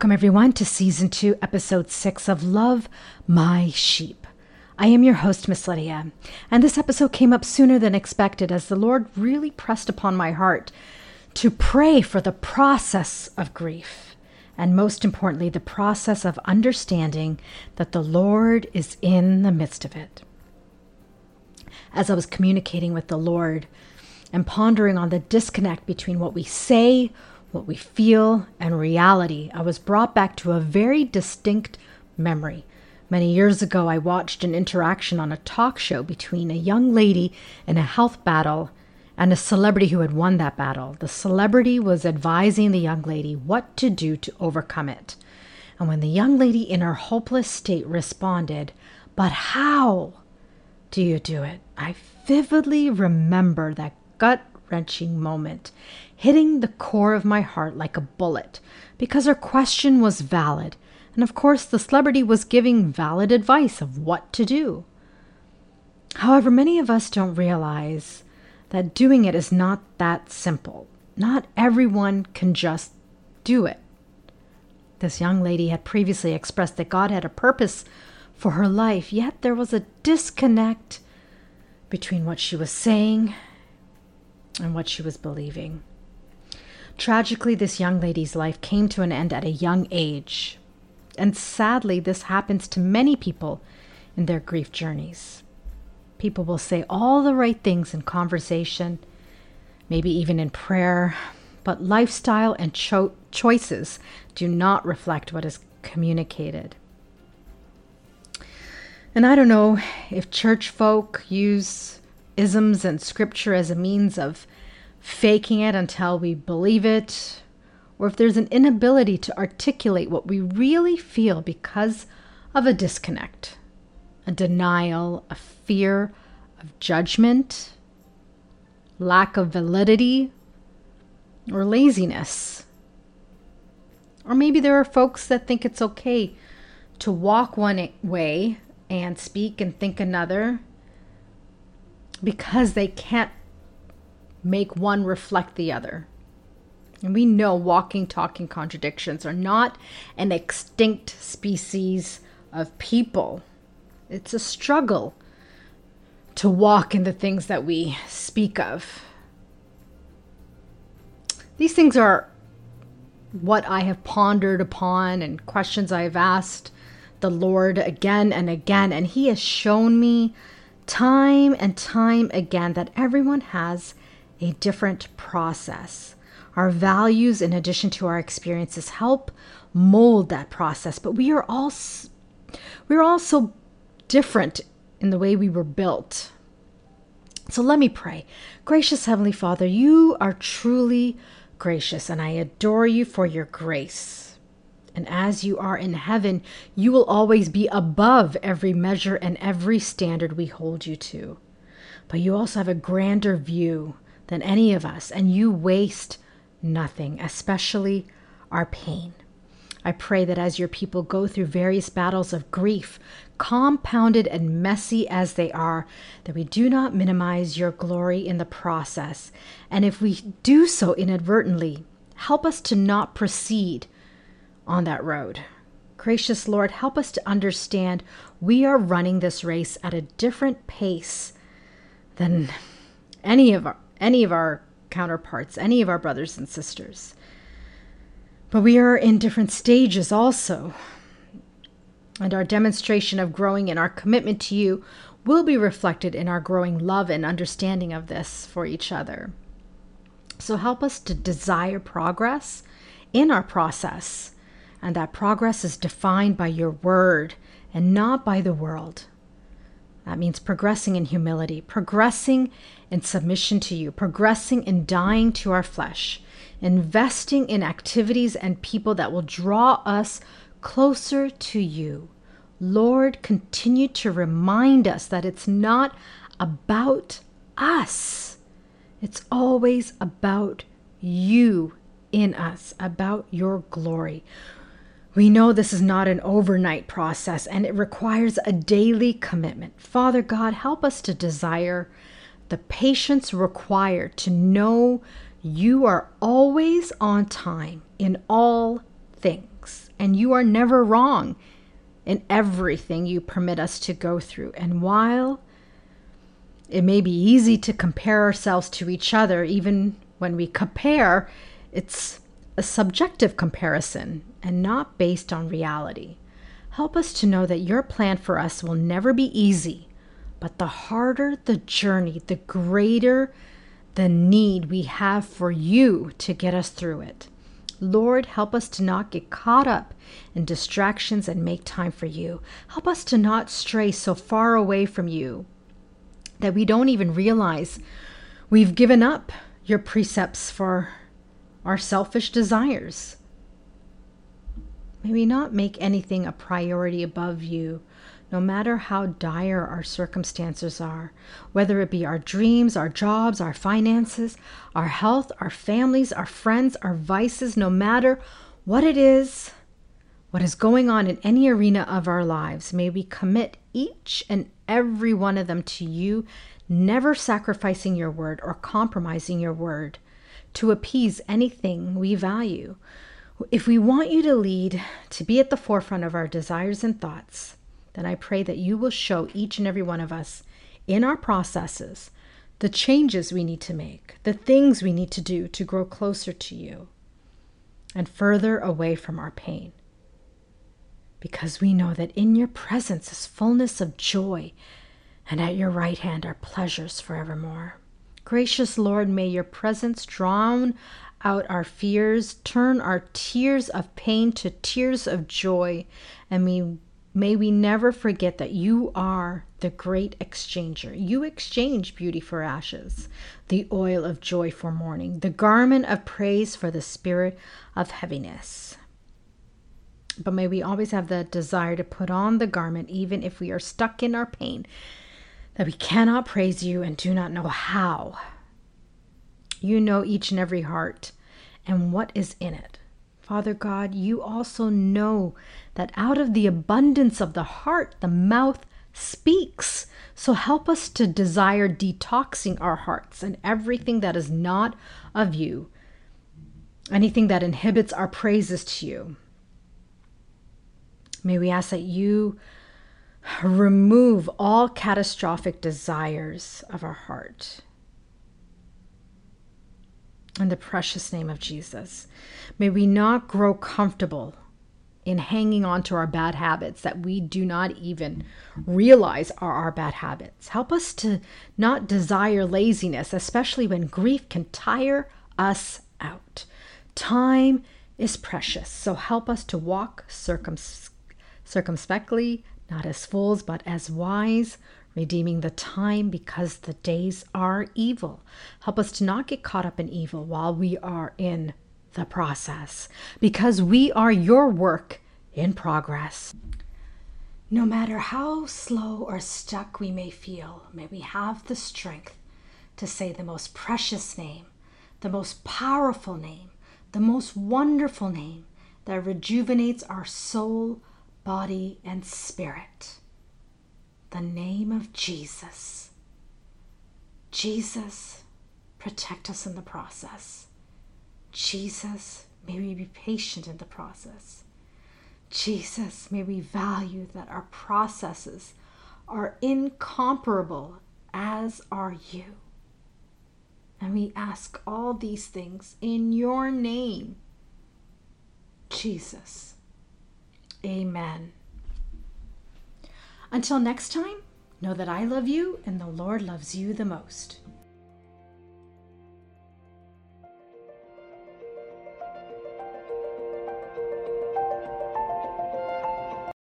Welcome everyone to Season 2, Episode 6 of Love My Sheep. I am your host, Miss Lydia, and this episode came up sooner than expected as the Lord really pressed upon my heart to pray for the process of grief, and most importantly, the process of understanding that the Lord is in the midst of it. As I was communicating with the Lord and pondering on the disconnect between what we say, what we feel, and reality, I was brought back to a very distinct memory. Many years ago, I watched an interaction on a talk show between a young lady in a health battle and a celebrity who had won that battle. The celebrity was advising the young lady what to do to overcome it. And when the young lady in her hopeless state responded, "But how do you do it?" I vividly remember that gut-wrenching moment, hitting the core of my heart like a bullet, because her question was valid. And of course, the celebrity was giving valid advice of what to do. However, many of us don't realize that doing it is not that simple. Not everyone can just do it. This young lady had previously expressed that God had a purpose for her life, yet there was a disconnect between what she was saying and what she was believing. Tragically, this young lady's life came to an end at a young age. And sadly, this happens to many people in their grief journeys. People will say all the right things in conversation, maybe even in prayer, but lifestyle and choices do not reflect what is communicated. And I don't know if church folk use isms and scripture as a means of faking it until we believe it, or if there's an inability to articulate what we really feel because of a disconnect, a denial, a fear of judgment, lack of validity, or laziness. Or maybe there are folks that think it's okay to walk one way and speak and think another because they can't make one reflect the other. And we know walking, talking contradictions are not an extinct species of people. It's a struggle to walk in the things that we speak of. These things are what I have pondered upon and questions I have asked the Lord again and again. And He has shown me time and time again that everyone has a different process. Our values, in addition to our experiences, help mold that process. But we're all so different in the way we were built. So let me pray. Gracious Heavenly Father, You are truly gracious, and I adore You for Your grace. And as You are in heaven, You will always be above every measure and every standard we hold You to. But You also have a grander view than any of us, and You waste nothing, especially our pain. I pray that as Your people go through various battles of grief, compounded and messy as they are, that we do not minimize Your glory in the process. And if we do so inadvertently, help us to not proceed on that road. Gracious Lord, help us to understand we are running this race at a different pace than any of our counterparts, any of our brothers and sisters. But we are in different stages also. And our demonstration of growing and our commitment to You will be reflected in our growing love and understanding of this for each other. So help us to desire progress in our process. And that progress is defined by Your word and not by the world. That means progressing in humility, progressing in submission to You, progressing in dying to our flesh, investing in activities and people that will draw us closer to You. Lord, continue to remind us that it's not about us. It's always about You in us, about Your glory. We know this is not an overnight process, and it requires a daily commitment. Father God, help us to desire the patience required to know You are always on time in all things, and you are never wrong in everything you permit us to go through. And while it may be easy to compare ourselves to each other, even when we compare, it's a subjective comparison and not based on reality. Help us to know that your plan for us will never be easy, but the harder the journey, the greater the need we have for you to get us through it. Lord, help us to not get caught up in distractions and make time for you. Help us to not stray so far away from you that we don't even realize we've given up your precepts for our selfish desires. May we not make anything a priority above you, no matter how dire our circumstances are, whether it be our dreams, our jobs, our finances, our health, our families, our friends, our vices, no matter what it is, what is going on in any arena of our lives, may we commit each and every one of them to you, never sacrificing your word or compromising your word to appease anything we value. If we want you to lead, to be at the forefront of our desires and thoughts, then I pray that you will show each and every one of us in our processes the changes we need to make, the things we need to do to grow closer to you and further away from our pain. Because we know that in your presence is fullness of joy, and at your right hand are pleasures forevermore. Gracious Lord, may your presence drown out our fears, turn our tears of pain to tears of joy, and may we never forget that you are the great exchanger. You exchange beauty for ashes, the oil of joy for mourning, the garment of praise for the spirit of heaviness. But may we always have the desire to put on the garment, even if we are stuck in our pain, that we cannot praise you and do not know how. You know each and every heart and what is in it. Father God, you also know that out of the abundance of the heart, the mouth speaks. So help us to desire detoxing our hearts and everything that is not of you, anything that inhibits our praises to you. May we ask that you remove all catastrophic desires of our heart. In the precious name of Jesus, may we not grow comfortable in hanging on to our bad habits that we do not even realize are our bad habits. Help us to not desire laziness, especially when grief can tire us out. Time is precious, so help us to walk circumspectly, not as fools, but as wise, redeeming the time because the days are evil. Help us to not get caught up in evil while we are in the process, because we are your work in progress. No matter how slow or stuck we may feel, may we have the strength to say the most precious name, the most powerful name, the most wonderful name that rejuvenates our soul, body, and spirit. The name of Jesus. Jesus, protect us in the process. Jesus, may we be patient in the process. Jesus, may we value that our processes are incomparable, as are you. And we ask all these things in your name, Jesus. Amen. Until next time, know that I love you and the Lord loves you the most.